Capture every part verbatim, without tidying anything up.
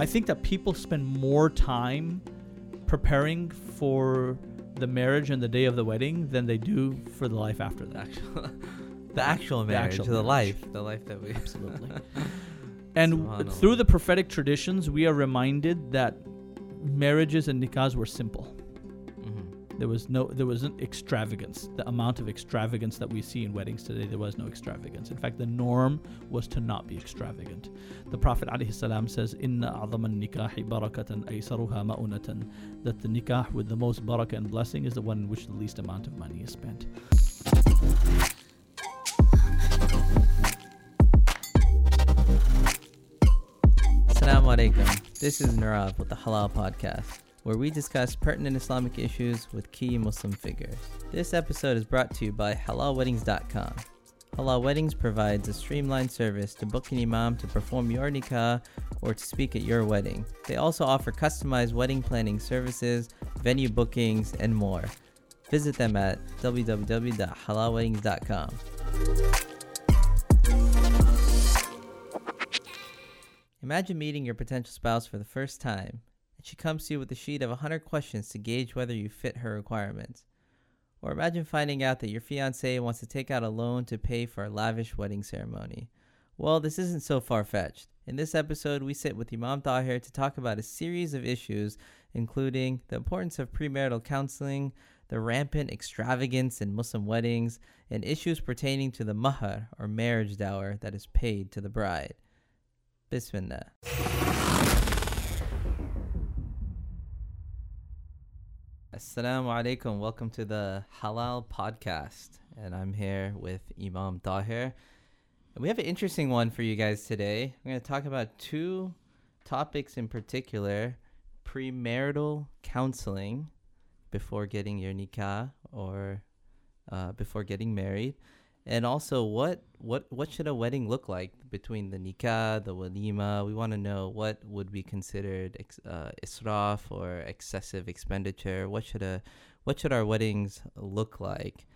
I think that people spend more time preparing for the marriage and the day of the wedding than they do for the life after that. Actual, the actual marriage, the, actual the marriage. life, the life that we absolutely. And through the prophetic traditions, we are reminded that marriages and nikahs were simple. Mm-hmm. There was no, there wasn't extravagance. The amount of extravagance that we see in weddings today, there was no extravagance. In fact, the norm was to not be extravagant. The Prophet ﷺ says, "Inna a'dhaman nikahi barakatan aysaruha ma'unatan," that the nikah with the most barakah and blessing is the one in which the least amount of money is spent. Assalamu alaikum. This is Nirav with the Halal Podcast, where we discuss pertinent Islamic issues with key Muslim figures. This episode is brought to you by Halal Weddings dot com. Halal Weddings provides a streamlined service to book an imam to perform your nikah or to speak at your wedding. They also offer customized wedding planning services, venue bookings, and more. Visit them at w w w dot halal weddings dot com. Imagine meeting your potential spouse for the first time, and she comes to you with a sheet of one hundred questions to gauge whether you fit her requirements. Or imagine finding out that your fiancé wants to take out a loan to pay for a lavish wedding ceremony. Well, this isn't so far-fetched. In this episode, we sit with Imam Tahir to talk about a series of issues, including the importance of premarital counseling, the rampant extravagance in Muslim weddings, and issues pertaining to the mahar, or marriage dower, that is paid to the bride. Bismillah. Assalamu alaikum. Welcome to the Halal Podcast. And I'm here with Imam Tahir. And we have an interesting one for you guys today. We're going to talk about two topics in particular: premarital counseling before getting your nikah or uh, before getting married. And also, what, what what should a wedding look like between the nikah, the walima? We want to know what would be considered ex, uh, israf or excessive expenditure. What should a what should our weddings look like?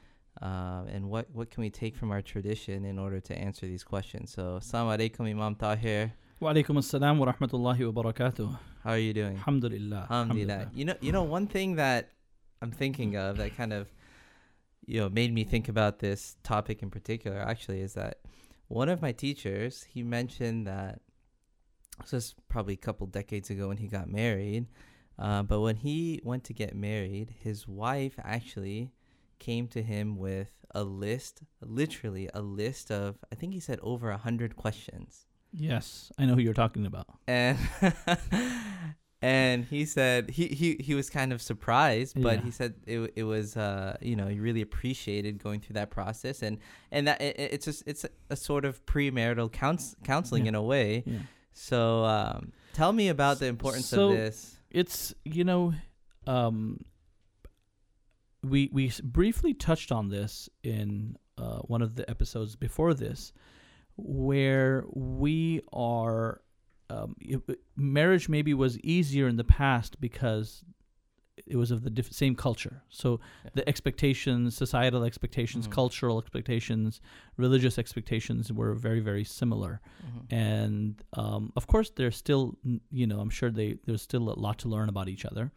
Uh, and what, what can we take from our tradition in order to answer these questions? So, assalamu alaikum, Imam Tahir. Wa alaikum assalam wa rahmatullahi wa barakatuh. How are you doing? Alhamdulillah. Alhamdulillah. You know, you know, one thing that I'm thinking of that kind of, you know, made me think about this topic in particular, actually, is that one of my teachers, he mentioned that, this was probably a couple decades ago when he got married, uh, but when he went to get married, his wife actually came to him with a list, literally a list of, I think he said over one hundred questions. Yes, I know who you're talking about. And And he said he, he, he was kind of surprised, but yeah. he said it it was uh you know, he really appreciated going through that process, and and that it, it's just it's a, a sort of premarital counsel, counseling yeah. in a way. Yeah. So um, tell me about the importance so of this. It's you know, um, we we briefly touched on this in uh, one of the episodes before this, where we are. Um, it, marriage maybe was easier in the past because it was of the diff- same culture. So yeah. the expectations, societal expectations, mm-hmm. cultural expectations, religious expectations were very, very similar. Mm-hmm. And um, of course, there's still, you know, I'm sure they there's still a lot to learn about each other.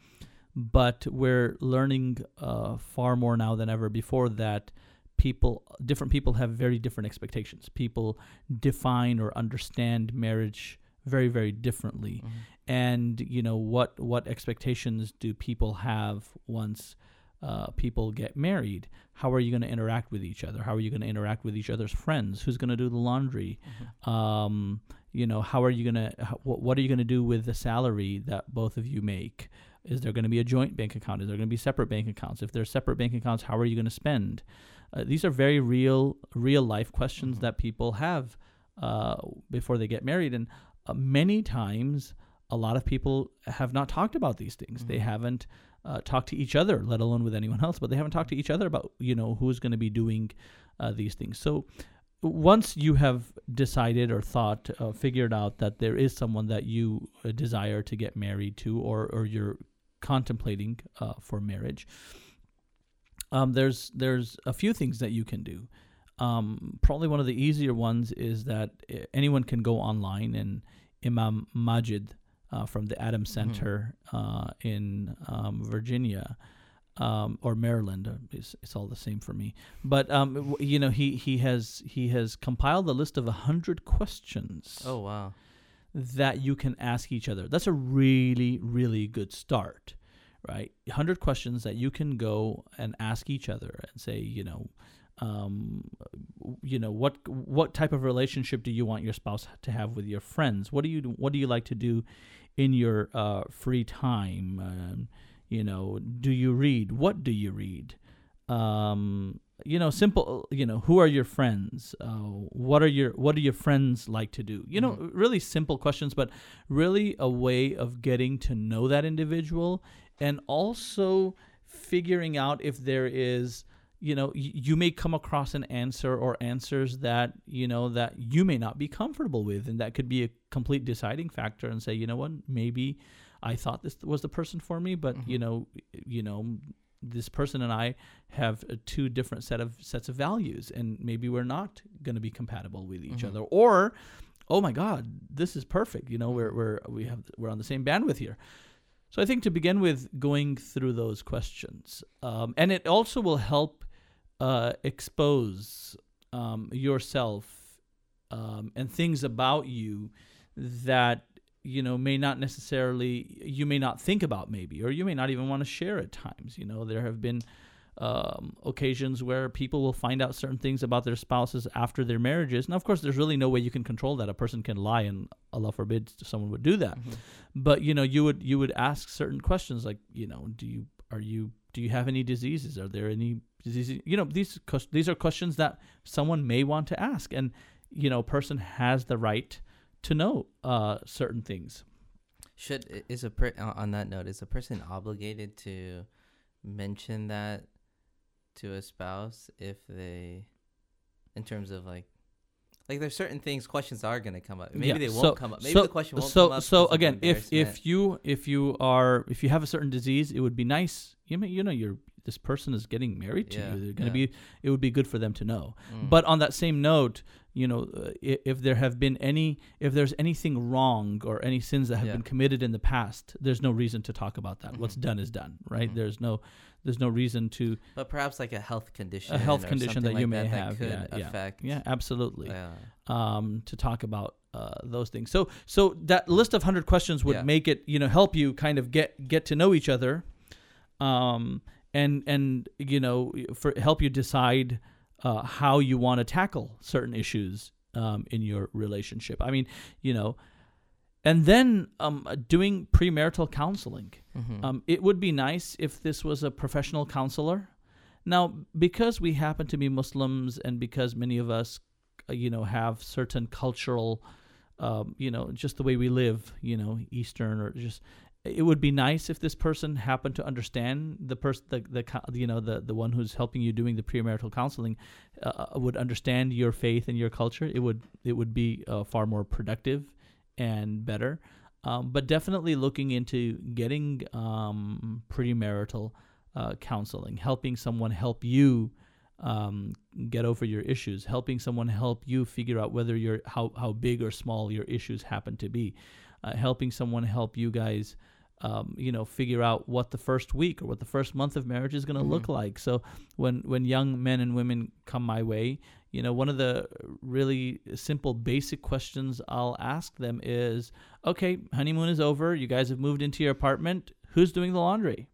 But we're learning uh, far more now than ever before that people, different people have very different expectations. People define or understand marriage very, very differently. Mm-hmm. And, you know, what what expectations do people have once uh, people get married? How are you going to interact with each other? How are you going to interact with each other's friends? Who's going to do the laundry? Mm-hmm. Um, you know, how are you going to, wh- what are you going to do with the salary that both of you make? Is there going to be a joint bank account? Is there going to be separate bank accounts? If there's separate bank accounts, how are you going to spend? Uh, these are very real, real life questions mm-hmm. that people have uh, before they get married. And Uh, many times, a lot of people have not talked about these things. Mm-hmm. They haven't uh, talked to each other, let alone with anyone else, but they haven't talked to each other about, you know, who's going to be doing uh, these things. So once you have decided or thought, uh, figured out that there is someone that you uh, desire to get married to, or, or you're contemplating uh, for marriage, um, there's there's a few things that you can do. Um, probably one of the easier ones is that anyone can go online, and Imam Majid uh, from the Adams Center mm-hmm. uh, in um, Virginia um, or Maryland. It's, it's all the same for me. But um, you know, he he has he has compiled a list of a hundred questions. Oh wow! That you can ask each other. That's a really really good start, right? A hundred questions that you can go and ask each other and say, you know. Um, you know, what what type of relationship do you want your spouse to have with your friends? What do you what do you like to do in your uh, free time? Um, you know, do you read? What do you read? Um, you know, simple. You know, who are your friends? Uh, what are your what do your friends like to do? You mm-hmm. know, really simple questions, but really a way of getting to know that individual and also figuring out if there is. You know, you may come across an answer or answers that, you know, that you may not be comfortable with. And that could be a complete deciding factor and say, you know what, maybe I thought this was the person for me, but, mm-hmm. you know, you know, this person and I have a two different set of sets of values and maybe we're not going to be compatible with each mm-hmm. other. Or, oh, my God, this is perfect. You know, we're we're we have we're on the same bandwidth here. So I think to begin with going through those questions um, and it also will help. Uh, expose um, yourself um, and things about you that you know may not necessarily you may not think about maybe or you may not even want to share at times. You know there have been um, occasions where people will find out certain things about their spouses after their marriages. Now, of course, there's really no way you can control that. A person can lie, and Allah forbid someone would do that. Mm-hmm. But you know you would you would ask certain questions like you know do you are you do you have any diseases? Are there any diseases? You know, these these are questions that someone may want to ask. And, you know, a person has the right to know uh, certain things. Should is a per, on that note, is a person obligated to mention that to a spouse if they, in terms of like, like there's certain things, questions are going to come up. Maybe yeah. they won't so, come up. Maybe so, the question won't so, come up. So again, if if you if you are if you have a certain disease, it would be nice. You mean, you know you're this person is getting married to yeah. you. They're going to yeah. be. It would be good for them to know. Mm. But on that same note, you know, uh, if, if there have been any, if there's anything wrong or any sins that have yeah. been committed in the past, there's no reason to talk about that. Mm-hmm. What's done is done, right? Mm-hmm. There's no. There's no reason to, but perhaps like a health condition, a health condition that like you may that have, that could yeah, affect. yeah, yeah, absolutely. Yeah. Um, to talk about uh, those things. So, so that list of hundred questions would yeah. make it, you know, help you kind of get get to know each other, um, and and you know, for help you decide uh, how you want to tackle certain issues um, in your relationship. I mean, you know. And then um, doing premarital counseling. Mm-hmm. Um, it would be nice if this was a professional counselor. Now, because we happen to be Muslims and because many of us, you know, have certain cultural, um, you know, just the way we live, you know, Eastern or just, it would be nice if this person happened to understand the person, the, the you know, the, the one who's helping you doing the premarital counseling uh, would understand your faith and your culture. It would it would be uh, far more productive. And better, um, but definitely looking into getting um, premarital uh, counseling, helping someone help you um, get over your issues, helping someone help you figure out whether you're how how big or small your issues happen to be, uh, helping someone help you guys, um, you know, figure out what the first week or what the first month of marriage is going to mm-hmm. look like. So when when young men and women come my way. You know, one of the really simple, basic questions I'll ask them is, okay, honeymoon is over. You guys have moved into your apartment. Who's doing the laundry?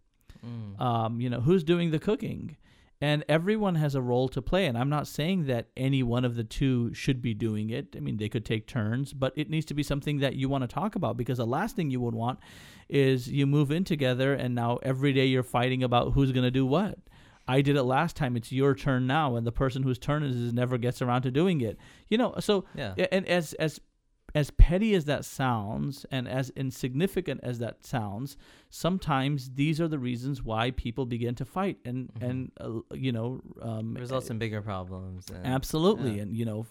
Mm. Um, you know, who's doing the cooking? And everyone has a role to play. And I'm not saying that any one of the two should be doing it. I mean, they could take turns, but it needs to be something that you want to talk about because the last thing you would want is you move in together and now every day you're fighting about who's going to do what. I did it last time. It's your turn now, and the person whose turn it is never gets around to doing it. You know, so yeah. and as as as petty as that sounds, and as insignificant as that sounds, sometimes these are the reasons why people begin to fight, and mm-hmm. and uh, you know, um, results in bigger problems. And, absolutely, yeah. and you know,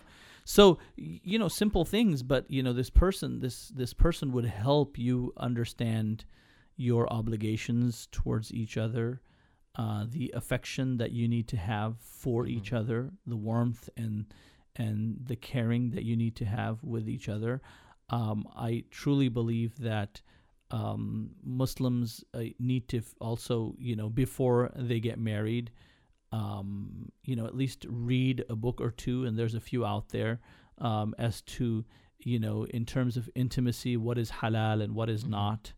so you know, simple things, but you know, this person, this this person would help you understand your obligations towards each other. Uh, the affection that you need to have for mm-hmm. each other, the warmth and and the caring that you need to have with each other, Um, I truly believe that um, Muslims uh, need to f- also, you know, before they get married, um, you know, at least read a book or two, and there's a few out there, um, as to, you know, in terms of intimacy, what is halal and what is mm-hmm. not,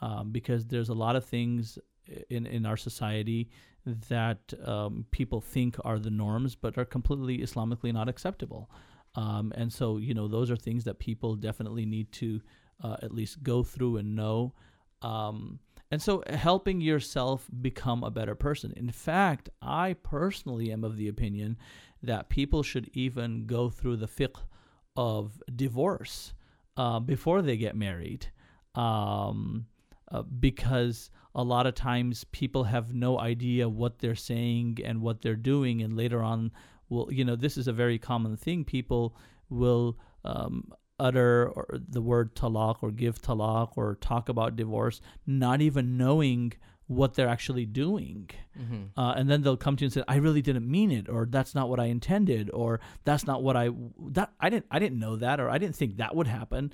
um, because there's a lot of things in, in our society that um, people think are the norms but are completely Islamically not acceptable. Um, and so, you know, those are things that people definitely need to uh, at least go through and know. Um, and so helping yourself become a better person. In fact, I personally am of the opinion that people should even go through the fiqh of divorce uh, before they get married, um, uh, because a lot of times people have no idea what they're saying and what they're doing, and later on, well, you know, this is a very common thing. People will um, utter or the word talaq or give talaq or talk about divorce, not even knowing what they're actually doing. Mm-hmm. Uh, and then they'll come to you and say, I really didn't mean it, or that's not what I intended, or that's not what I, that I didn't, I didn't know that, or I didn't think that would happen.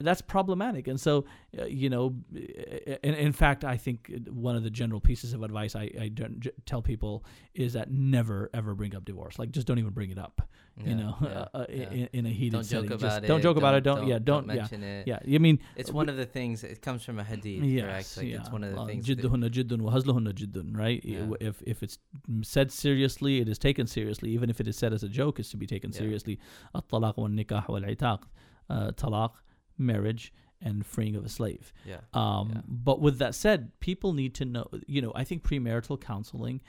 That's problematic. And so, uh, you know, in, in fact, I think one of the general pieces of advice I, I don't j- tell people is that never, ever bring up divorce. Like, just don't even bring it up, yeah, you know, yeah, uh, yeah. In, in a heated don't setting. Joke about just, it, don't joke don't, about it. Don't, don't, yeah, don't, don't mention yeah, it. Yeah, yeah, I mean, it's one of the things, it comes from a hadith, yes, correct? Like, yeah. It's one of the uh, things. Jidduhunna jiddun wa hazluhunna jiddun, right? Yeah. If, if it's said seriously, it is taken seriously. Even if it is said as a joke, it's to be taken yeah. seriously. At-talaq wal-nikah wal-itaq. Uh, talaq. Marriage and freeing of a slave. Yeah. Um, yeah. But with that said, people need to know, you know, I think premarital counseling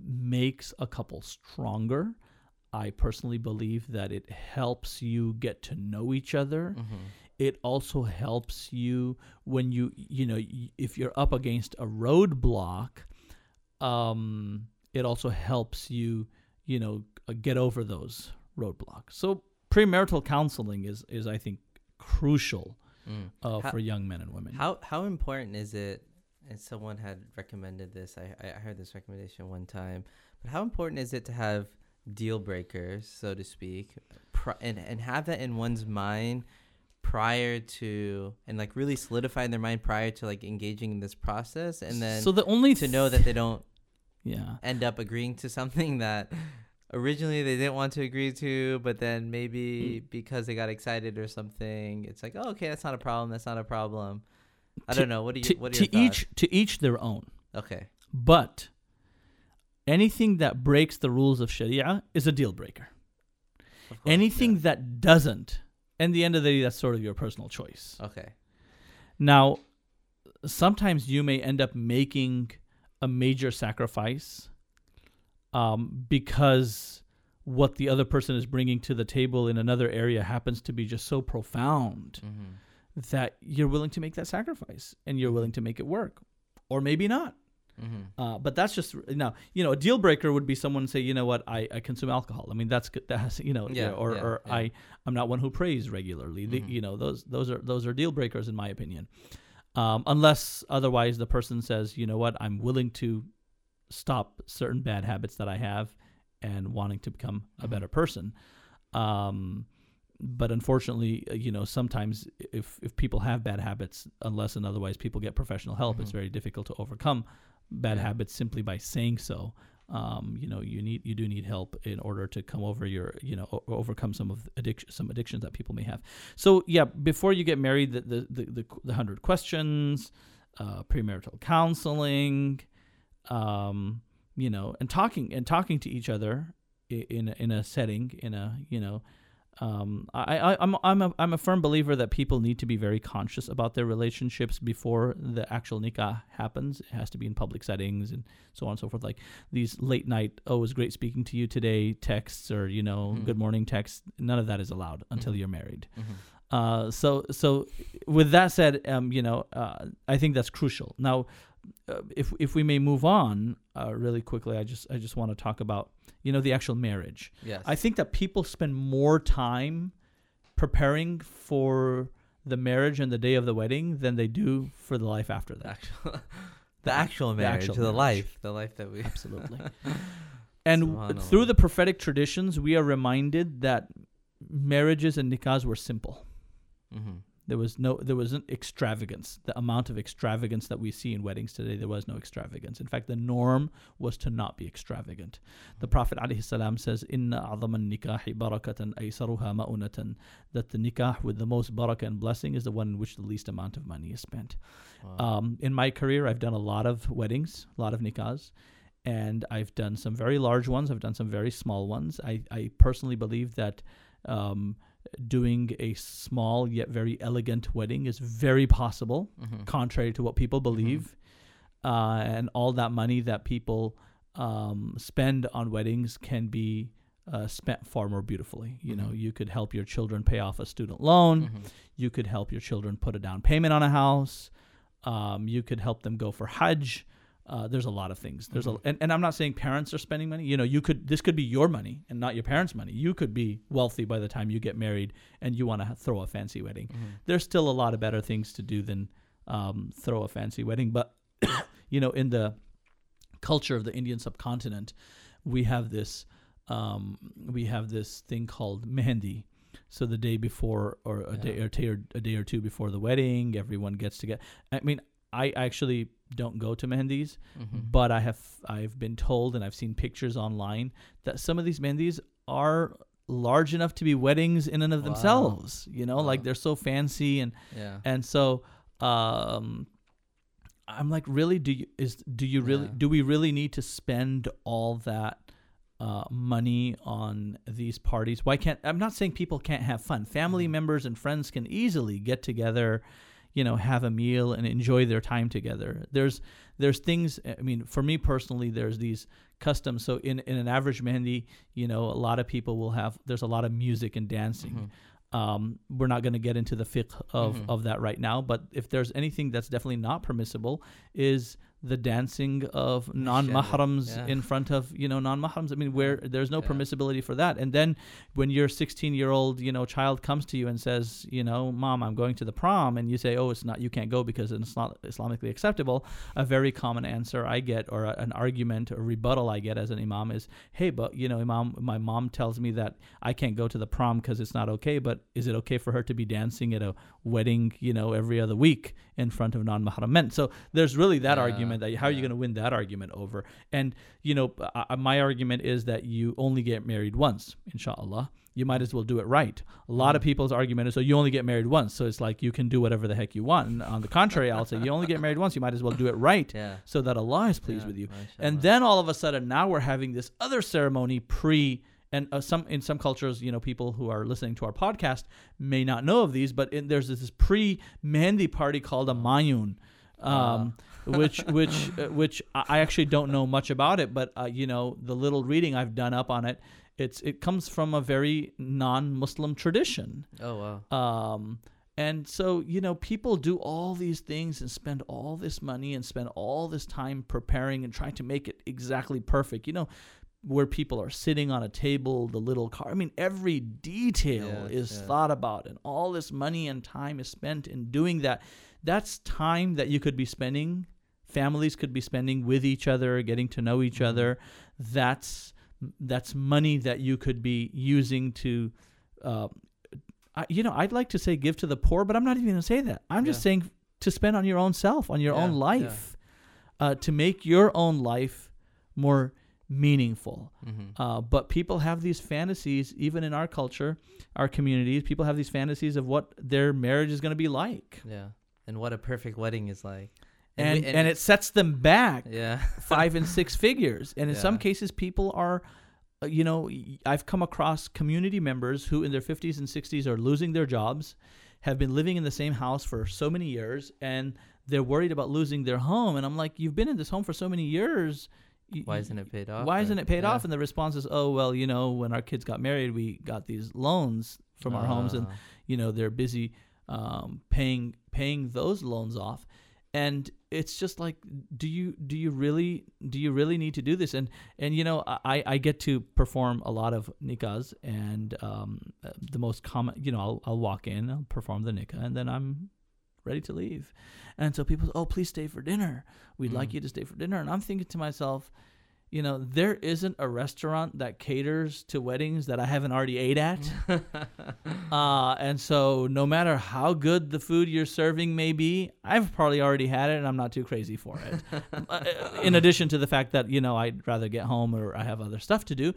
makes a couple stronger. I personally believe that it helps you get to know each other. Mm-hmm. It also helps you when you, you know, if you're up against a roadblock, um, it also helps you, you know, get over those roadblocks. So premarital counseling is, is I think, crucial mm. uh, how, for young men and women. How how important is it, and someone had recommended this, I, I heard this recommendation one time, but how important is it to have deal breakers, so to speak, pri- and, and have that in one's mind prior to, and like really solidify in their mind prior to like engaging in this process, and then so the only th- to know that they don't yeah. end up agreeing to something that... originally they didn't want to agree to, but then maybe mm. because they got excited or something, it's like, oh, okay, that's not a problem. That's not a problem. I to, don't know. What do you? To, what are your to thoughts? each to each their own. Okay, but anything that breaks the rules of Sharia is a deal breaker. Of course, anything yeah. that doesn't, in the end of the day, that's sort of your personal choice. Okay. Now, sometimes you may end up making a major sacrifice. Um, because what the other person is bringing to the table in another area happens to be just so profound mm-hmm. that you're willing to make that sacrifice and you're willing to make it work, or maybe not. Mm-hmm. Uh, but that's just now, you know, a deal breaker would be someone say, you know what, I, I consume alcohol. I mean, that's good. That's, you know, yeah, or, yeah, or yeah. I, I'm not one who prays regularly. Mm-hmm. The, you know, those, those are, those are deal breakers in my opinion. Um, unless otherwise the person says, you know what, I'm willing to stop certain bad habits that I have and wanting to become a better person. Um, but unfortunately, you know, sometimes if, if people have bad habits, unless and otherwise people get professional help, mm-hmm. it's very difficult to overcome bad yeah. habits simply by saying so. Um, you know, you need, you do need help in order to come over your, you know, o- overcome some of the addiction, some addictions that people may have. So yeah, before you get married, the, the, the, the, the hundred questions, uh, premarital counseling, Um, you know, and talking and talking to each other in in a setting, in a you know, um, I, I I'm I'm a I'm a firm believer that people need to be very conscious about their relationships before the actual nikah happens. It has to be in public settings and so on and so forth. Like these late night, oh, it was great speaking to you today texts, or you know, mm-hmm. good morning texts. None of that is allowed until mm-hmm. you're married. Mm-hmm. Uh, so so with that said, um, you know, uh, I think that's crucial now. Uh, if if we may move on uh, really quickly, I just I just want to talk about, you know, the actual marriage. Yes. I think that people spend more time preparing for the marriage and the day of the wedding than they do for the life after that. Actual, the, the actual marriage, the, actual the marriage. life, the life that we absolutely. And w- through the prophetic traditions, we are reminded that marriages and nikahs were simple. Mm-hmm. There was no, there wasn't extravagance. The amount of extravagance that we see in weddings today, there was no extravagance. In fact, the norm was to not be extravagant. The Prophet ﷺ says, "Inna a'zaman nikahi barakatan aysaruha ma'unatan," that the nikah with the most barakah and blessing is the one in which the least amount of money is spent. Wow. Um, in my career, I've done a lot of weddings, a lot of nikahs, and I've done some very large ones. I've done some very small ones. I, I personally believe that Um, doing a small yet very elegant wedding is very possible, mm-hmm. contrary to what people believe. Mm-hmm. Uh, and all that money that people um, spend on weddings can be uh, spent far more beautifully. You mm-hmm. know, you could help your children pay off a student loan. Mm-hmm. You could help your children put a down payment on a house. Um, you could help them go for Hajj. Uh, there's a lot of things. There's mm-hmm. a and, and I'm not saying parents are spending money. You know, you could this could be your money and not your parents' money. You could be wealthy by the time you get married and you want to throw a fancy wedding. Mm-hmm. There's still a lot of better things to do than um, throw a fancy wedding. But, you know, in the culture of the Indian subcontinent, we have this um, we have this thing called mehendi. So the day before or a yeah. day or, t- or a day or two before the wedding, everyone gets together. I mean, I actually don't go to mehndis, mm-hmm. but I have I've been told and I've seen pictures online that some of these mehndis are large enough to be weddings in and of wow. themselves. You know, wow. like they're so fancy and yeah. and so um, I'm like, really? Do you is do you really yeah. do we really need to spend all that uh, money on these parties? Why can't I'm not saying people can't have fun. Family mm-hmm. members and friends can easily get together, you know, have a meal and enjoy their time together. There's there's things, I mean, for me personally, there's these customs. So in, in an average mehendi, you know, a lot of people will have, there's a lot of music and dancing. Mm-hmm. Um, we're not going to get into the fiqh of, mm-hmm. of that right now, but if there's anything that's definitely not permissible is the dancing of non-mahrams yeah. in front of, you know, non-mahrams. I mean, where there's no yeah. permissibility for that. And then when your sixteen-year-old, you know, child comes to you and says, you know, Mom, I'm going to the prom. And you say, oh, it's not, you can't go because it's not Islamically acceptable. A very common answer I get, or a, an argument or rebuttal I get as an imam is, hey, but, you know, imam, my mom tells me that I can't go to the prom because it's not okay. But is it okay for her to be dancing at a wedding, you know, every other week in front of non-mahram men? So there's really that yeah. argument. That how are yeah. you going to win that argument over? And, you know, uh, my argument is that you only get married once, inshallah. You might as well do it right. A lot mm. of people's argument is, so you only get married once. So it's like you can do whatever the heck you want. And on the contrary, I'll say you only get married once. You might as well do it right yeah. so that Allah is pleased yeah, with you. And then all of a sudden now we're having this other ceremony pre- And uh, some in some cultures, you know, people who are listening to our podcast may not know of these, but in, there's this pre-mehendi party called a mayun. Um, which which uh, which I actually don't know much about it, but uh, you know, the little reading I've done up on it, it's it comes from a very non-Muslim tradition. Oh wow! Um, and so you know, people do all these things and spend all this money and spend all this time preparing and trying to make it exactly perfect. You know, where people are sitting on a table, the little car. I mean, every detail yeah, is yeah. thought about, and all this money and time is spent in doing that. That's time that you could be spending, families could be spending with each other, getting to know each other. That's that's money that you could be using to, uh, I, you know, I'd like to say give to the poor, but I'm not even going to say that. I'm yeah. just saying to spend on your own self, on your yeah, own life, yeah. uh, to make your own life more meaningful. Mm-hmm. Uh, but people have these fantasies, even in our culture, our communities, people have these fantasies of what their marriage is going to be like. Yeah. And what a perfect wedding is like. And and, we, and, and it sets them back yeah. five and six figures. And in yeah. some cases, people are, you know, I've come across community members who in their fifties and sixties are losing their jobs, have been living in the same house for so many years, and they're worried about losing their home. And I'm like, you've been in this home for so many years. Why isn't it paid off? Why isn't it paid yeah. off? And the response is, oh, well, you know, when our kids got married, we got these loans from uh. our homes, and, you know, they're busy um, paying paying those loans off. And it's just like, do you do you really do you really need to do this? And and you know, I, I get to perform a lot of nikahs, and um, the most common, you know, I'll, I'll walk in, I'll perform the nikah, and then I'm ready to leave. And so people say, oh, please stay for dinner. We'd mm. like you to stay for dinner. And I'm thinking to myself, you know, there isn't a restaurant that caters to weddings that I haven't already ate at. uh, and so no matter how good the food you're serving may be, I've probably already had it and I'm not too crazy for it. uh, in addition to the fact that, you know, I'd rather get home or I have other stuff to do.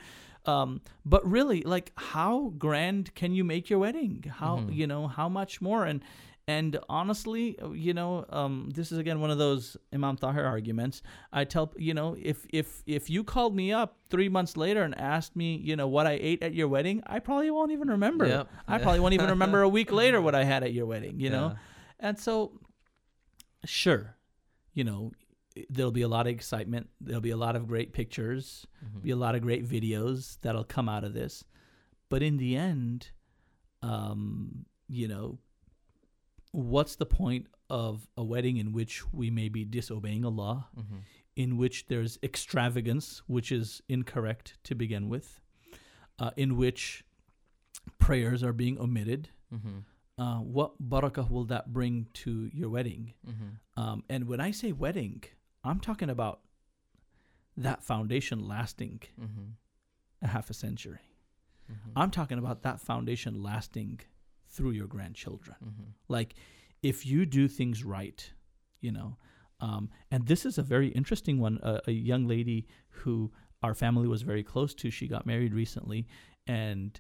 Um, but really, like, how grand can you make your wedding? How, mm-hmm. you know, how much more? And, And honestly, you know, um, this is, again, one of those Imam Tahir arguments. I tell, you know, if if if you called me up three months later and asked me, you know, what I ate at your wedding, I probably won't even remember. Yep. I probably won't even remember a week later what I had at your wedding, you yeah. know. And so, sure, you know, there'll be a lot of excitement. There'll be a lot of great pictures, mm-hmm. be a lot of great videos that'll come out of this. But in the end, um, you know, what's the point of a wedding in which we may be disobeying Allah, mm-hmm. in which there's extravagance, which is incorrect to begin with, uh, in which prayers are being omitted? Mm-hmm. Uh, what barakah will that bring to your wedding? Mm-hmm. Um, and when I say wedding, I'm talking about that foundation lasting mm-hmm. a half a century. Mm-hmm. I'm talking about that foundation lasting through your grandchildren. Mm-hmm. Like, if you do things right, you know, um, and this is a very interesting one. Uh, a young lady who our family was very close to, she got married recently, and,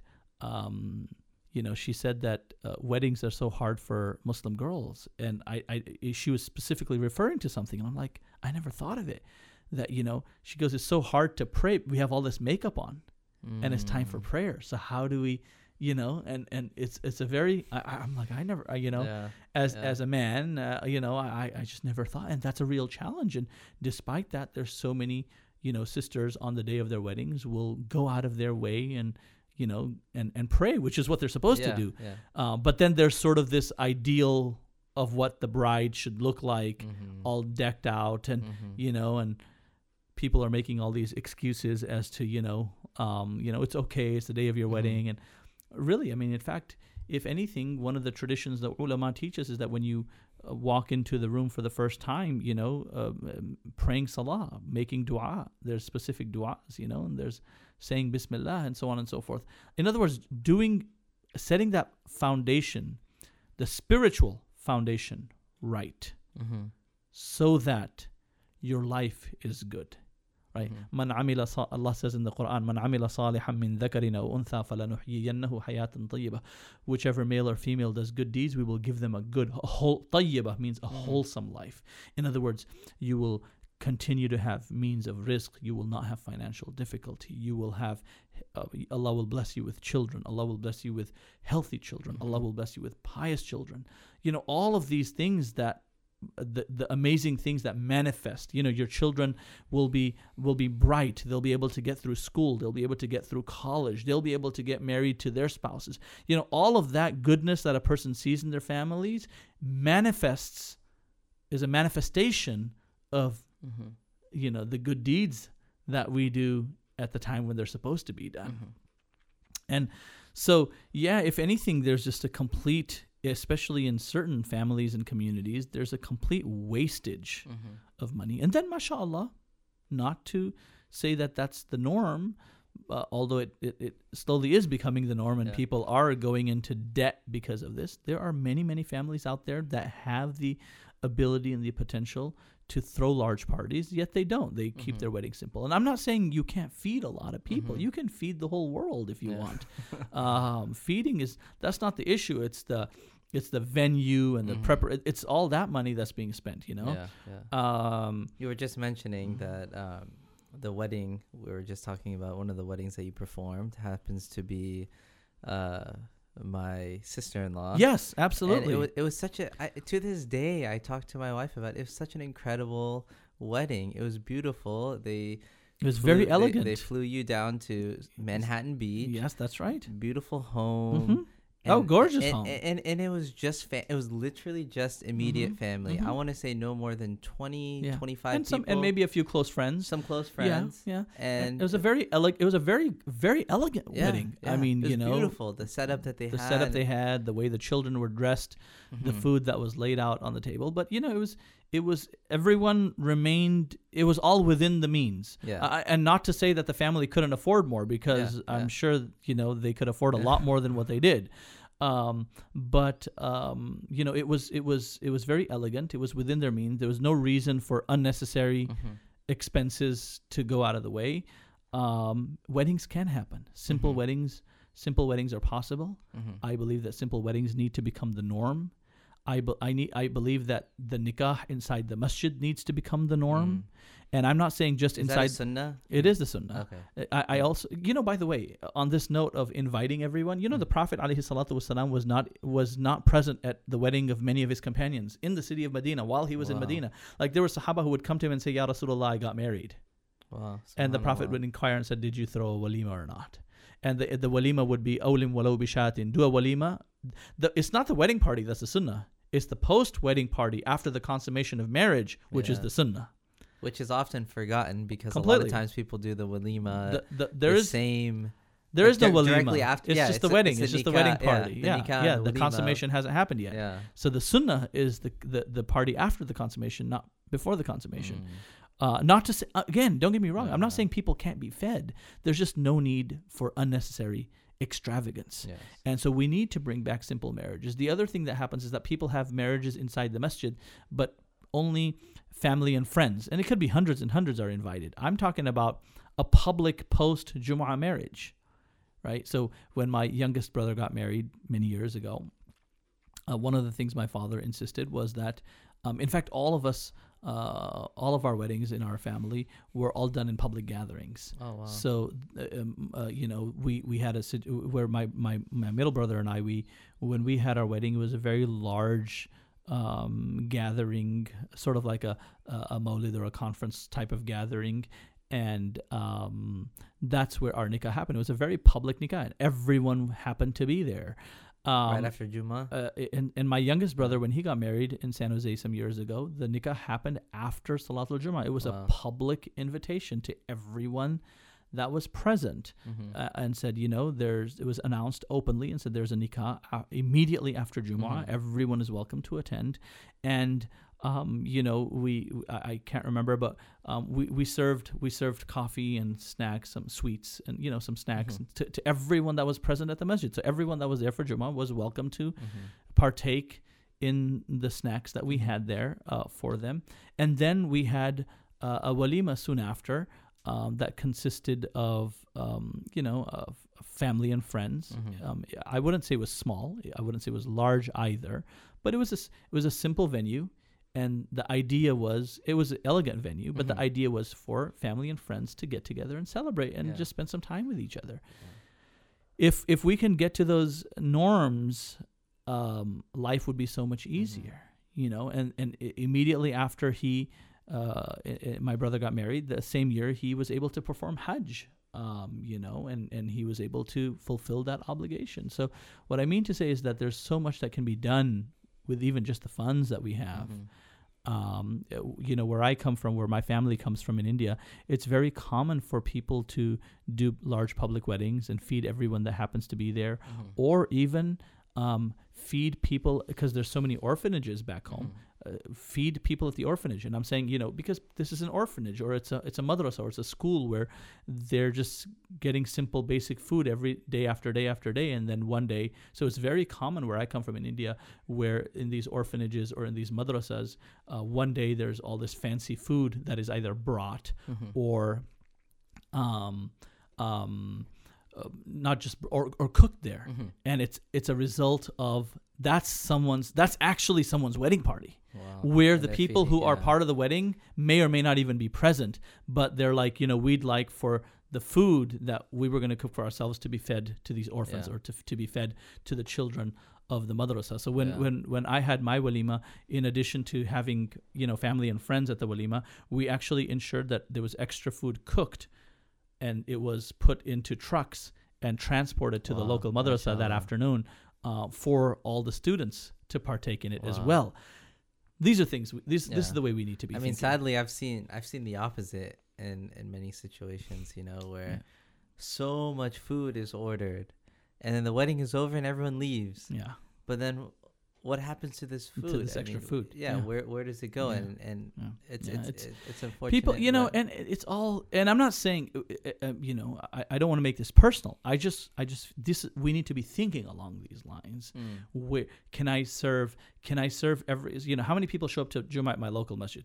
um, you know, she said that uh, weddings are so hard for Muslim girls. And I, I, she was specifically referring to something, and I'm like, I never thought of it. That, you know, she goes, it's so hard to pray. We have all this makeup on, mm. and it's time for prayer. So how do we... You know, and, and it's it's a very, I, I'm like, I never, I, you know, yeah, as yeah. as a man, uh, you know, I, I just never thought. And that's a real challenge. And despite that, there's so many, you know, sisters on the day of their weddings will go out of their way and, you know, and, and pray, which is what they're supposed yeah, to do. Yeah. Uh, but then there's sort of this ideal of what the bride should look like, mm-hmm. all decked out. And, mm-hmm. you know, and people are making all these excuses as to, you know, um, you know, it's okay, it's the day of your mm-hmm. wedding. And really, I mean, in fact, if anything, one of the traditions that ulama teaches is that when you uh, walk into the room for the first time, you know, uh, praying salah, making dua, there's specific duas, you know, and there's saying bismillah and so on and so forth. In other words, doing, setting that foundation, the spiritual foundation, right, mm-hmm. so that your life is good. Right. Man amila sa- Allah says in the Quran, Man amila salihan min dhakarin aw untha falanuhyiyannahu hayatan tayyibah. Whichever male or female does good deeds, we will give them a good, a whole, tayyibah means a wholesome life. In other words, you will continue to have means of rizq. You will not have financial difficulty. You will have, uh, Allah will bless you with children. Allah will bless you with healthy children. Allah will bless you with pious children. You know, all of these things that The, the amazing things that manifest, you know, your children will be will be bright. They'll be able to get through school. They'll be able to get through college. They'll be able to get married to their spouses. You know, all of that goodness that a person sees in their families manifests, is a manifestation of, mm-hmm. you know, the good deeds that we do at the time when they're supposed to be done. Mm-hmm. And so, yeah, if anything, there's just a complete... especially in certain families and communities, there's a complete wastage mm-hmm. of money. And then, mashallah, not to say that that's the norm, uh, although it, it, it slowly is becoming the norm and yeah. people are going into debt because of this, there are many, many families out there that have the ability and the potential to throw large parties, yet they don't. They keep mm-hmm. their wedding simple. And I'm not saying you can't feed a lot of people. Mm-hmm. You can feed the whole world if you yeah. want. um, feeding is, that's not the issue. It's the... It's the venue and the mm-hmm. prep. It's all that money that's being spent, you know? Yeah, yeah. Um, you were just mentioning mm-hmm. that um, the wedding, we were just talking about one of the weddings that you performed happens to be uh, my sister-in-law. Yes, absolutely. It was, it was such a, I, to this day, I talked to my wife about it. It was such an incredible wedding. It was beautiful. They... It was flew, very elegant. They, they flew you down to Manhattan Beach. Yes, that's right. Beautiful home. Mm-hmm. And, oh, gorgeous and, home. And, and and it was just fa- it was literally just immediate mm-hmm. family. Mm-hmm. I want to say no more than twenty, yeah. twenty-five and some, people, and maybe a few close friends. Some close friends. Yeah, yeah. And it was a very ele- It was a very very elegant yeah, wedding. Yeah. I mean, it was you know, beautiful. The setup that they the had. The setup they had, the way the children were dressed, mm-hmm. the food that was laid out on the table. But you know, it was it was everyone remained it was all within the means. Yeah. Uh, and not to say that the family couldn't afford more, because yeah, I'm yeah. sure, you know, they could afford a lot more than what they did. Um, but, um, you know, it was, it was, it was very elegant. It was within their means. There was no reason for unnecessary mm-hmm. expenses to go out of the way. Um, weddings can happen. Simple mm-hmm. weddings, simple weddings are possible. Mm-hmm. I believe that simple weddings need to become the norm. I, be, I, need, I believe that the nikah inside the masjid needs to become the norm. Mm. And I'm not saying just is inside... Is that a sunnah? It is the sunnah. Okay. I, I also... You know, by the way, on this note of inviting everyone, you know, mm. the Prophet ﷺ was not was not present at the wedding of many of his companions in the city of Medina while he was wow. in Medina. Like, there were Sahaba who would come to him and say, Ya Rasulullah, I got married. Wow. And the Prophet would inquire and said, did you throw a walima or not? And the the walima would be, Awlim walau bishatin. Do a walima. The, it's not the wedding party that's the sunnah. It's the post-wedding party after the consummation of marriage, which yeah. is the sunnah. Which is often forgotten because Completely. a lot of times people do the walima the, the, there the is, same... There is no walima. After, it's yeah, just it's the a, wedding. It's, it's just nikah, the wedding party. Yeah, the, yeah. Yeah, the consummation hasn't happened yet. Yeah. So the sunnah is the, the, the party after the consummation, not before the consummation. Mm. Uh, not to say, again, don't get me wrong. Yeah. I'm not saying people can't be fed. There's just no need for unnecessary extravagance. Yes. And so we need to bring back simple marriages. The other thing that happens is that people have marriages inside the masjid, but only family and friends. And it could be hundreds and hundreds are invited. I'm talking about a public post-Jumu'ah marriage, right? So when my youngest brother got married many years ago, uh, one of the things my father insisted was that, um, in fact, all of us, Uh, all of our weddings in our family were all done in public gatherings. Oh, wow. So, um, uh, you know, we, we had a situation where my, my, my middle brother and I, we when we had our wedding, it was a very large um, gathering, sort of like a, a mawlid or a conference type of gathering. And um, that's where our nikah happened. It was a very public nikah, and everyone happened to be there. Um, right after Juma, uh, and and my youngest brother, when he got married in San Jose some years ago, the nikah happened after Salatul Juma. It was wow. a public invitation to everyone that was present, mm-hmm. uh, and said, you know, there's it was announced openly and said there's a nikah uh, immediately after Juma. Mm-hmm. Everyone is welcome to attend, and um, you know, we I, I can't remember, but um, we we served we served coffee and snacks, some sweets, and you know, some snacks mm-hmm. to, to everyone that was present at the masjid. So everyone that was there for Jumu'ah was welcome to mm-hmm. partake in the snacks that we had there uh, for them. And then we had uh, a walima soon after um, that consisted of um, you know of family and friends. Mm-hmm. Um, I wouldn't say it was small. I wouldn't say it was large either, but it was a, it was a simple venue. And the idea was, it was an elegant venue, but mm-hmm. the idea was for family and friends to get together and celebrate and yeah. just spend some time with each other. Yeah. If if we can get to those norms, um, life would be so much easier, mm-hmm. you know. And and immediately after he, uh, it, my brother got married, the same year he was able to perform Hajj, um, you know, and, and he was able to fulfill that obligation. So what I mean to say is that there's so much that can be done with even just the funds that we have. Mm-hmm. Um, you know, where I come from, where my family comes from in India, it's very common for people to do large public weddings and feed everyone that happens to be there, mm-hmm. or even um, feed people, because there's so many orphanages back home, mm-hmm. uh, feed people at the orphanage. And I'm saying, you know, because this is an orphanage, or it's a it's a madrasa, or it's a school where they're just getting simple basic food every day after day after day, and then one day. So it's very common where I come from in India, where in these orphanages or in these madrasas, uh, one day there's all this fancy food that is either brought mm-hmm. or um um Uh, not just or, or cooked there, mm-hmm. and it's it's a result of that's someone's that's actually someone's wedding party, wow. where the people feeding, who yeah. are part of the wedding may or may not even be present, but they're like, you know, we'd like for the food that we were going to cook for ourselves to be fed to these orphans, yeah. or to to be fed to the children of the madrasa. So when, yeah. when when I had my walima, in addition to having, you know, family and friends at the walima, we actually ensured that there was extra food cooked. And it was put into trucks and transported to wow, the local madrasa mashallah. that afternoon uh, for all the students to partake in it wow. as well. These are things. We, these, yeah. This is the way we need to be. I mean, thinking. sadly, I've seen I've seen the opposite in, in many situations. You know, where yeah. so much food is ordered, and then the wedding is over and everyone leaves. Yeah. But then, what happens to this food? To this I extra mean, food. Yeah, yeah. Where where does it go? Yeah. And and yeah. It's, yeah, it's, it's it's it's unfortunate. People, you know, and it's all. And I'm not saying, uh, you know, I, I don't want to make this personal. I just I just this we need to be thinking along these lines. Mm. Where can I serve? Can I serve every? You know, how many people show up to Jummah at my local masjid?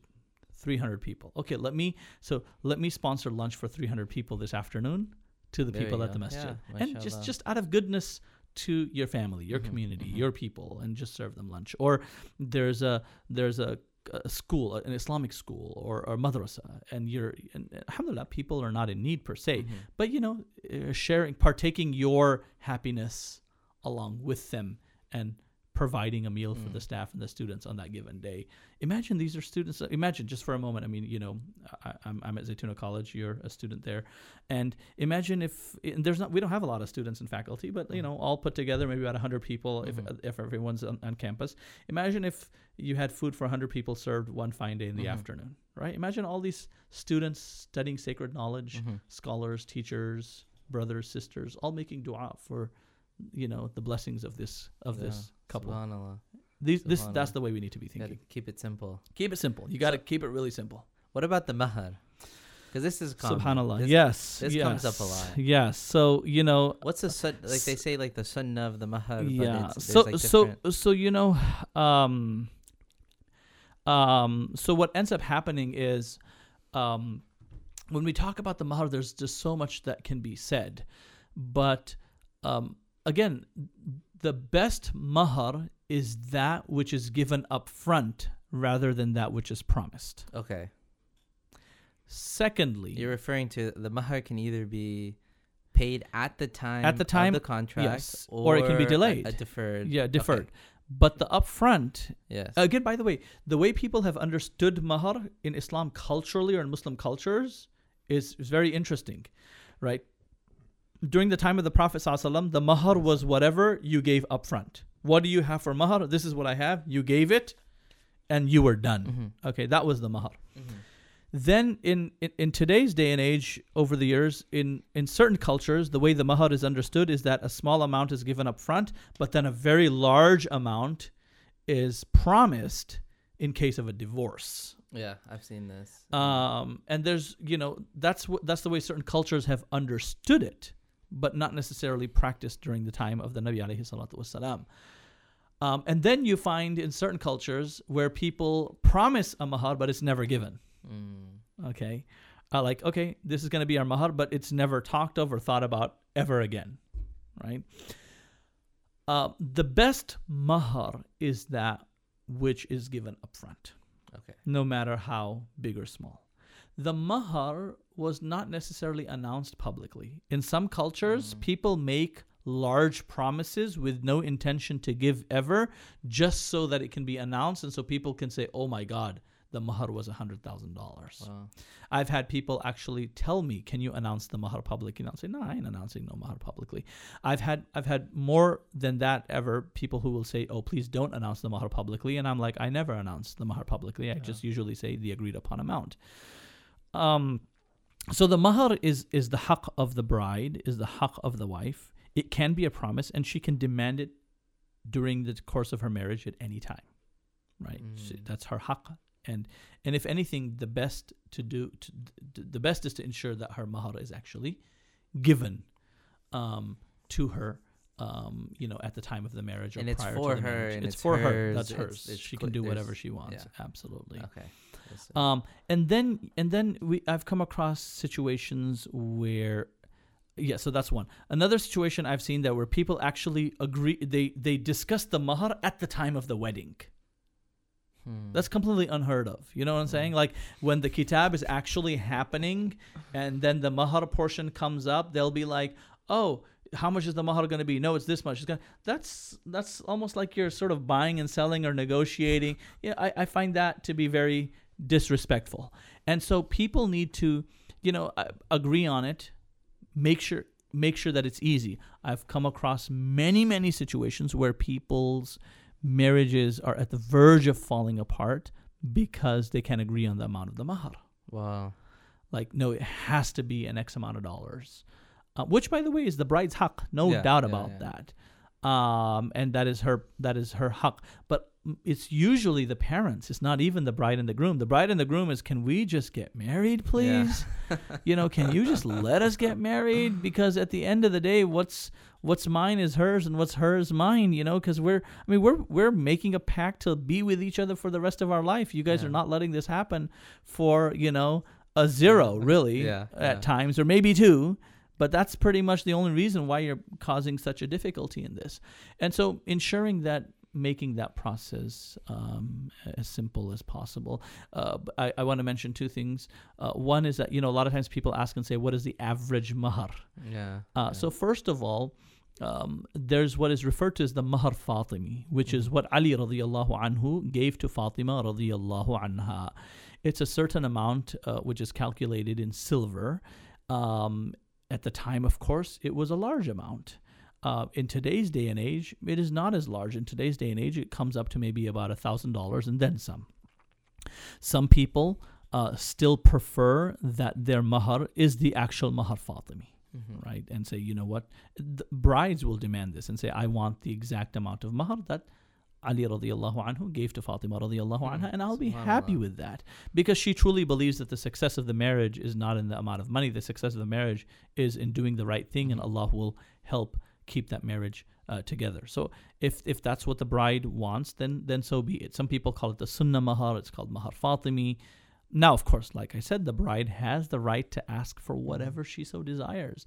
three hundred people. Okay, let me so let me sponsor lunch for three hundred people this afternoon to the there people at the masjid, yeah, and just, just out of goodness to your family, your mm-hmm, community, mm-hmm. your people, and just serve them lunch. Or there's a there's a, a school, an Islamic school or, or madrasa, and you're and, alhamdulillah, people are not in need per se, mm-hmm. but you know, sharing, partaking your happiness along with them, and providing a meal mm. for the staff and the students on that given day. Imagine these are students. Imagine just for a moment. I mean, you know, I, I'm, I'm at Zaytuna College. You're a student there, and imagine if and there's not. We don't have a lot of students and faculty, but you know, all put together, maybe about one hundred people mm-hmm. if if everyone's on, on campus. Imagine if you had food for one hundred people served one fine day in the mm-hmm. afternoon, right? Imagine all these students studying sacred knowledge, mm-hmm. scholars, teachers, brothers, sisters, all making du'a for, you know, the blessings of this of yeah. this. Couple. SubhanAllah. These, SubhanAllah. This, that's the way we need to be thinking. Gotta keep it simple. Keep it simple. You got to so, keep it really simple. What about the mahar? Because this is common. SubhanAllah. This, yes. This yes. comes up a lot. Yes. So, you know. What's the, sun, like they say, like the sunnah of the mahar. Yeah. But it's, so, like so, so, you know, um, um, so what ends up happening is um, when we talk about the mahar, there's just so much that can be said. But um, again, the best mahar is that which is given up front rather than that which is promised. Okay. Secondly, you're referring to the mahar can either be paid at the time, at the time of the contract, yes, or, or it can be delayed. A, a deferred. Yeah, deferred. Okay. But the upfront, yes. Again, by the way, the way people have understood mahar in Islam culturally or in Muslim cultures is, is very interesting, right? During the time of the Prophet ﷺ, the mahar was whatever you gave up front. What do you have for mahar? This is what I have. You gave it, and you were done. Mm-hmm. Okay, that was the mahar. Mm-hmm. Then in, in, in today's day and age, over the years, in, in certain cultures, the way the mahar is understood is that a small amount is given up front, but then a very large amount is promised in case of a divorce. Yeah, I've seen this. Um, and there's, you know, that's w- that's the way certain cultures have understood it, but not necessarily practiced during the time of the Nabi alayhi salatu wasalam. Um, and then you find in certain cultures where people promise a mahar, but it's never given. Mm. Okay? Uh, like, okay, this is going to be our mahar, but it's never talked of or thought about ever again. Right? Uh, the best mahar is that which is given up front. Okay. No matter how big or small. The mahar was not necessarily announced publicly. In some cultures, mm. people make large promises with no intention to give ever, just so that it can be announced, and so people can say, oh my God, the mahar was one hundred thousand dollars. Wow. I've had people actually tell me, can you announce the mahar publicly? And I'll say, no, I ain't announcing no mahar publicly. I've had I've had more than that ever, people who will say, oh, please don't announce the mahar publicly. And I'm like, I never announce the mahar publicly. Yeah. I just usually say the agreed upon amount. Um, so the mahar is is the haq of the bride, is the haq of the wife. It can be a promise, and she can demand it during the course of her marriage at any time, right? Mm. She, that's her haq, and and if anything, the best to do, to, the best is to ensure that her mahar is actually given um, to her, um, you know, at the time of the marriage or and prior to the marriage. And it's, it's for hers, her. That's hers. It's, it's she can do whatever she wants. Yeah. Absolutely. Okay. Um, and then, and then we, I've come across situations where, yeah, so that's one. Another situation I've seen that where people actually agree, they, they discuss the mahar at the time of the wedding. Hmm. That's completely unheard of. You know what I'm hmm. saying? Like when the kitab is actually happening and then the mahar portion comes up, they'll be like, oh, how much is the mahar going to be? No, it's this much. It's gonna, that's that's almost like you're sort of buying and selling or negotiating. Yeah, I, I find that to be very disrespectful. And so people need to, you know, uh, agree on it, make sure make sure that it's easy. I've come across many, many situations where people's marriages are at the verge of falling apart because they can't agree on the amount of the mahar. Wow. Like, no, it has to be an X amount of dollars. Uh, which, by the way, is the bride's haq, no yeah, doubt yeah, about yeah. that. um, and that is her that is her haqq. But it's usually the parents. It's not even the bride and the groom. The bride and the groom is, can we just get married, please? Yeah. You know, can you just let us get married? Because at the end of the day, what's what's mine is hers, and what's hers mine. You know, because we're, I mean, we're we're making a pact to be with each other for the rest of our life. You guys yeah. are not letting this happen for, you know, a zero, really, yeah, at yeah. times, or maybe two. But that's pretty much the only reason why you're causing such a difficulty in this. And so ensuring that, making that process um, as simple as possible. Uh, I, I want to mention two things. Uh, one is that, you know, a lot of times people ask and say, what is the average mahar? Yeah. Uh, yeah. So first of all, um, there's what is referred to as the mahar Fatimi, which mm-hmm. is what Ali radiyallahu anhu gave to Fatima radiyallahu anha. It's a certain amount, uh, which is calculated in silver. Um, at the time, of course, it was a large amount. Uh, in today's day and age, it is not as large. In today's day and age, it comes up to maybe about one thousand dollars and then some. Some people uh, still prefer that their mahar is the actual mahar Fatimi, mm-hmm. right? And say, you know what? The brides will demand this and say, I want the exact amount of mahar that Ali radiyallahu anhu gave to Fatima radiyallahu mm, anha, and I'll be happy with that, because she truly believes that the success of the marriage is not in the amount of money. The success of the marriage is in doing the right thing, and Allah will help keep that marriage uh, together. So if if that's what the bride wants, then then so be it. Some people call it the sunnah mahar. It's called mahar Fatimi. Now, of course, like I said, the bride has the right to ask for whatever she so desires.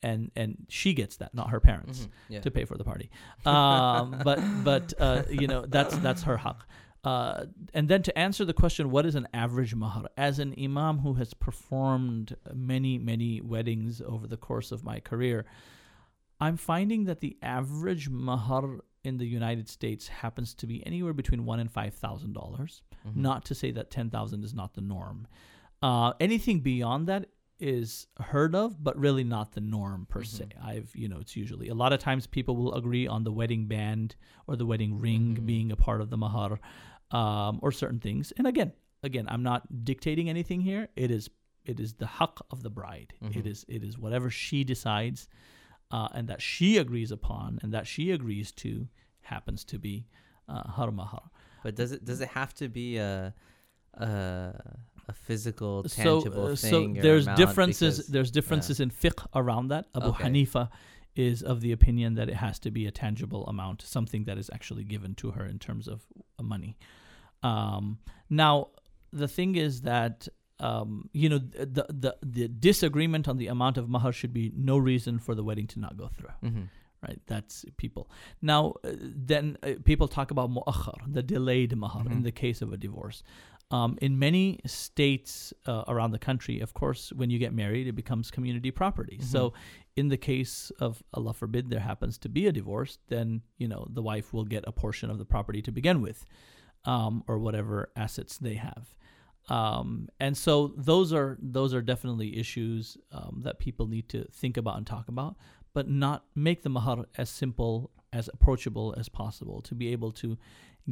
And and she gets that, not her parents, mm-hmm. yeah. to pay for the party. Um, but but uh, you know, that's that's her haqq. Uh, and then to answer the question, what is an average mahar? As an imam who has performed many many weddings over the course of my career, I'm finding that the average mahar in the United States happens to be anywhere between one and five thousand dollars. Mm-hmm. Not to say that ten thousand is not the norm. Uh, anything beyond that is heard of, but really not the norm per mm-hmm. se. I've, you know, it's usually, a lot of times people will agree on the wedding band or the wedding ring mm-hmm. being a part of the mahar, um, or certain things. And again, again, I'm not dictating anything here. It is, it is the haqq of the bride. Mm-hmm. It is, it is whatever she decides, uh, and that she agrees upon and that she agrees to happens to be uh, her mahar. But does it, does it have to be a, a, a physical, tangible so, thing. So there's differences. Because, there's differences yeah. in fiqh around that. Abu okay. Hanifa is of the opinion that it has to be a tangible amount, something that is actually given to her in terms of money. Um, now, the thing is that um, you know the, the the disagreement on the amount of mahar should be no reason for the wedding to not go through. Mm-hmm. Right, that's people. Now, uh, then uh, people talk about mu'akhar, the delayed mahar, mm-hmm. in the case of a divorce. Um, in many states uh, around the country, of course, when you get married, it becomes community property. Mm-hmm. So in the case of, Allah forbid, there happens to be a divorce, then, you know, the wife will get a portion of the property to begin with, um, or whatever assets they have. Um, and so those are those are definitely issues um, that people need to think about and talk about, but not make the mahar as simple, as approachable as possible, to be able to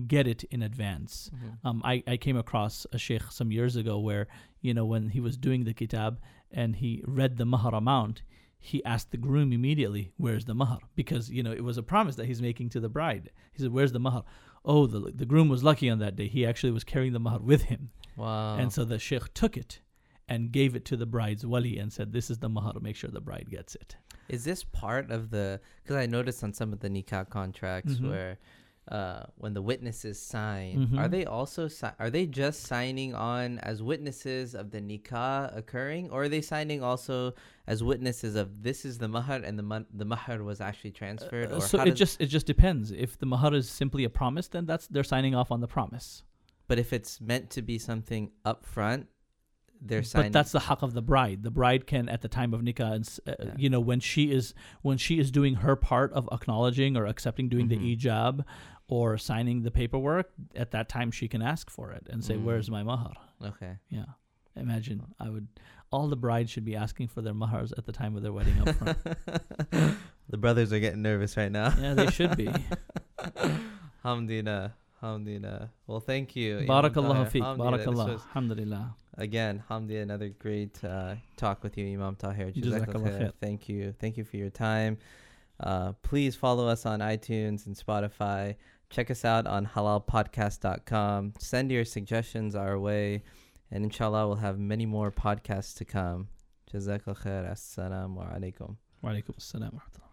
get it in advance. Mm-hmm. Um, I, I came across a sheikh some years ago where, you know, when he was doing the kitab and he read the mahar amount, he asked the groom immediately, where's the mahar? Because, you know, it was a promise that he's making to the bride. He said, where's the mahar? Oh, the the groom was lucky on that day. He actually was carrying the mahar with him. Wow. And so the sheikh took it and gave it to the bride's wali and said, this is the mahar, make sure the bride gets it. Is this part of the, because I noticed on some of the nikah contracts mm-hmm. where uh, when the witnesses sign, mm-hmm. are they also, si- are they just signing on as witnesses of the nikah occurring, or are they signing also as witnesses of this is the mahar and the ma- the mahar was actually transferred? Uh, or so it just, it just depends. If the mahar is simply a promise, then that's, they're signing off on the promise. But if it's meant to be something up front, they're signing. But that's the haqq of the bride. The bride can, at the time of nikah, and, uh, yeah. you know, when she is when she is doing her part of acknowledging or accepting, doing mm-hmm. the ijab or signing the paperwork, at that time she can ask for it and say, mm. "Where's my mahar?" Okay. Yeah. Imagine I would. All the brides should be asking for their mahars at the time of their wedding up front. The brothers are getting nervous right now. Yeah, they should be. Alhamdulillah. Alhamdulillah. Well, thank you. Barakallahu feek. Barakallah. Alhamdulillah. Again, Hamdi, another great uh, talk with you, Imam Tahir. Jazakallah khair. Thank you. Thank you for your time. Uh, please follow us on iTunes and Spotify. Check us out on halal podcast dot com. Send your suggestions our way, and inshallah we'll have many more podcasts to come. Jazakallah khair. Assalamu alaikum. Wa alaikum assalam wa rahmatullah.